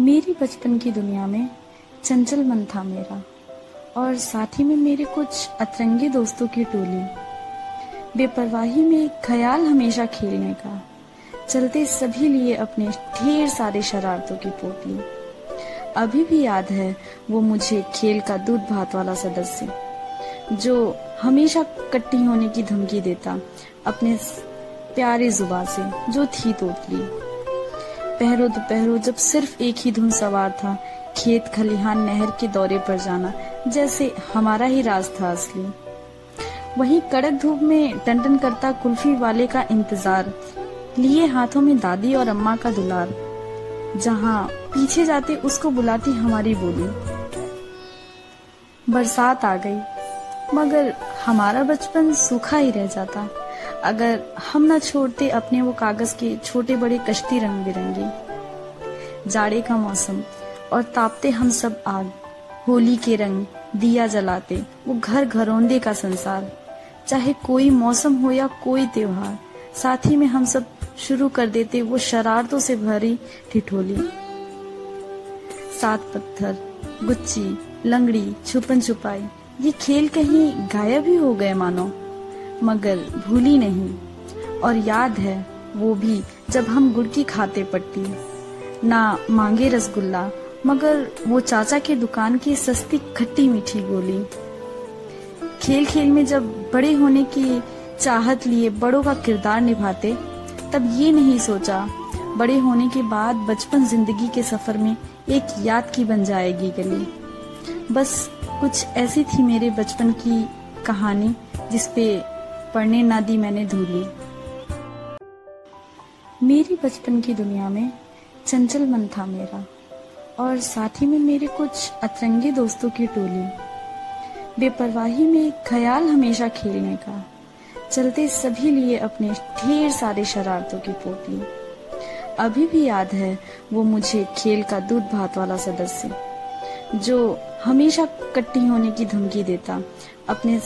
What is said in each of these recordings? मेरी बचपन की दुनिया में चंचल मन था मेरा, और साथ ही में मेरे कुछ अतरंगे दोस्तों की टोली। बेपरवाही में ख्याल हमेशा खेलने का, चलते सभी लिए अपने ढेर सारे शरारतों की पोटली। अभी भी याद है वो मुझे खेल का दूध भात वाला सदस्य, जो हमेशा कट्टी होने की धमकी देता अपने प्यारे जुबा से, जो थी तोतली। पहरों दोपहरों जब सिर्फ एक ही धुन सवार था, खेत खलिहान नहर के दौरे पर जाना जैसे हमारा ही राज था असली। वही कड़क धूप में टंटन करता कुल्फी वाले का इंतजार, लिए हाथों में दादी और अम्मा का दुलार, जहां पीछे जाते उसको बुलाती हमारी बोली। बरसात आ गई, मगर हमारा बचपन सूखा ही रह जाता अगर हम न छोड़ते अपने वो कागज के छोटे बड़े कश्ती रंग बिरंगी। जाड़े का मौसम और तापते हम सब आग, होली के रंग, दिया जलाते वो घर घरौंदे का संसार। चाहे कोई मौसम हो या कोई त्योहार, साथ ही में हम सब शुरू कर देते वो शरारतों से भरी ठिठोली। सात पत्थर, गुच्ची, लंगड़ी, छुपन छुपाई, ये खेल कहीं गायब ही हो गए मानो, मगर भूली नहीं। और याद है वो भी जब हम गुड़ की खाते पट्टी, ना मांगे रसगुल्ला मगर वो चाचा के दुकान की सस्ती खट्टी मीठी गोली। खेल खेल में जब बड़े होने की चाहत लिए बड़ों का किरदार निभाते, तब ये नहीं सोचा बड़े होने के बाद बचपन जिंदगी के सफर में एक याद की बन जाएगी गली। बस कुछ ऐसी थी मेरे बचपन की कहानी, जिसपे पढ़ने ना दी मैंने धूली। मेरी बचपन की दुनिया में चंचल मन था मेरा, और साथ ही में मेरे कुछ अतरंगे दोस्तों की टोली। बेपरवाही में ख्याल हमेशा खेलने का, चलते सभी लिए अपने ढेर सारे शरारतों की पोटली। अभी भी याद है वो मुझे खेल का दूध भात वाला सदस्य, जो हमेशा कट्टी होने की धमकी देता अपने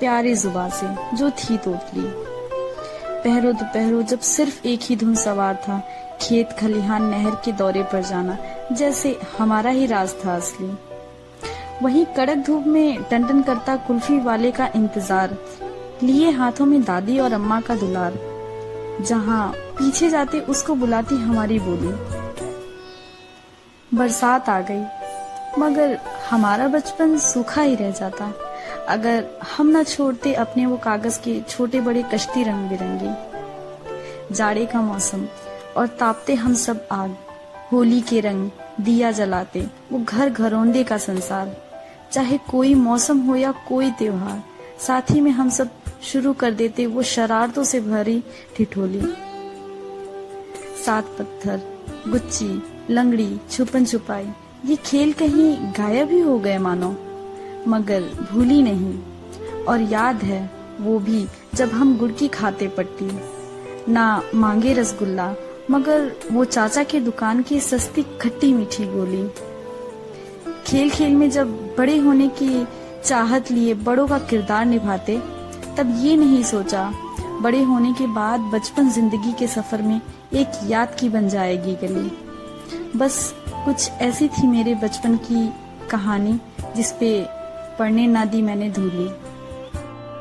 प्यारे जुबा से, जो थी तोतली। पहरों दोपहरों जब सिर्फ एक ही धुन सवार था, खेत खलिहान नहर के दौरे पर जाना जैसे हमारा ही राज था असली। वही कड़क धूप में टंटन करता कुल्फी वाले का इंतजार, लिए हाथों में दादी और अम्मा का दुलार, जहां पीछे जाते उसको बुलाती हमारी बोली। बरसात आ गई, मगर हमारा बचपन सूखा ही रह जाता अगर हम न छोड़ते अपने वो कागज के छोटे बड़े कश्ती रंग बिरंगी। जाड़े का मौसम और तापते हम सब आग, होली के रंग, दिया जलाते वो घर घरौंदे का संसार। चाहे कोई मौसम हो या कोई त्योहार, साथ ही में हम सब शुरू कर देते वो शरारतों से भरी ठिठोली। सात पत्थर, गुच्ची, लंगड़ी, छुपन छुपाई, ये खेल कहीं गायब ही हो गए मानो, मगर भूली नहीं। और याद है वो भी जब हम गुड़ की खाते पट्टी, ना मांगे रसगुल्ला मगर वो चाचा के दुकान की सस्ती खट्टी मीठी गोली। खेल खेल में जब बड़े होने की चाहत लिए बड़ों का किरदार निभाते, तब ये नहीं सोचा बड़े होने के बाद बचपन जिंदगी के सफर में एक याद की बन जाएगी गली। बस कुछ ऐसी थी मेरे बचपन की कहानी, जिसपे पढ़ने ना दी मैंने धूली।